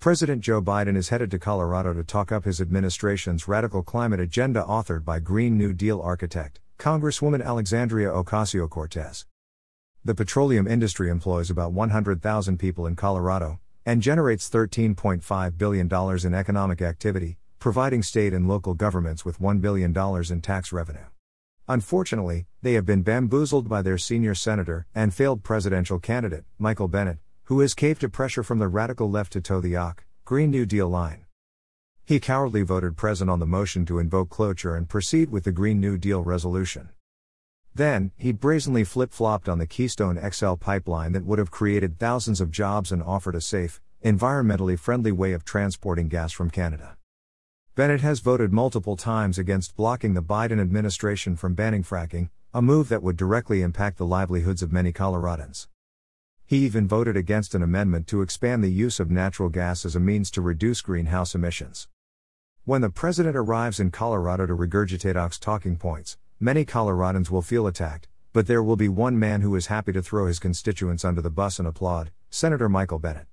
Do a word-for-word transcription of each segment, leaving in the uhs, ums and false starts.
President Joe Biden is headed to Colorado to talk up his administration's radical climate agenda authored by Green New Deal architect, Congresswoman Alexandria Ocasio-Cortez. The petroleum industry employs about one hundred thousand people in Colorado, and generates thirteen point five billion dollars in economic activity, providing state and local governments with one billion dollars in tax revenue. Unfortunately, they have been bamboozled by their senior senator and failed presidential candidate, Michael Bennet, who has caved to pressure from the radical left to toe the O C, Green New Deal line. He cowardly voted present on the motion to invoke cloture and proceed with the Green New Deal resolution. Then, he brazenly flip-flopped on the Keystone X L pipeline that would have created thousands of jobs and offered a safe, environmentally friendly way of transporting gas from Canada. Bennett has voted multiple times against blocking the Biden administration from banning fracking, a move that would directly impact the livelihoods of many Coloradans. He even voted against an amendment to expand the use of natural gas as a means to reduce greenhouse emissions. When the president arrives in Colorado to regurgitate O C's talking points, many Coloradans will feel attacked, but there will be one man who is happy to throw his constituents under the bus and applaud, Senator Michael Bennet.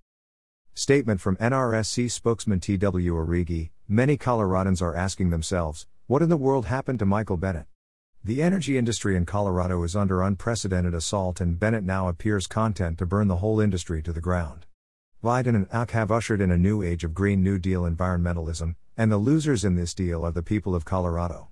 Statement from N R S C spokesman T W Arrighi: many Coloradans are asking themselves, what in the world happened to Michael Bennet? The energy industry in Colorado is under unprecedented assault, and Bennett now appears content to burn the whole industry to the ground. Biden and O C have ushered in a new age of Green New Deal environmentalism, and the losers in this deal are the people of Colorado.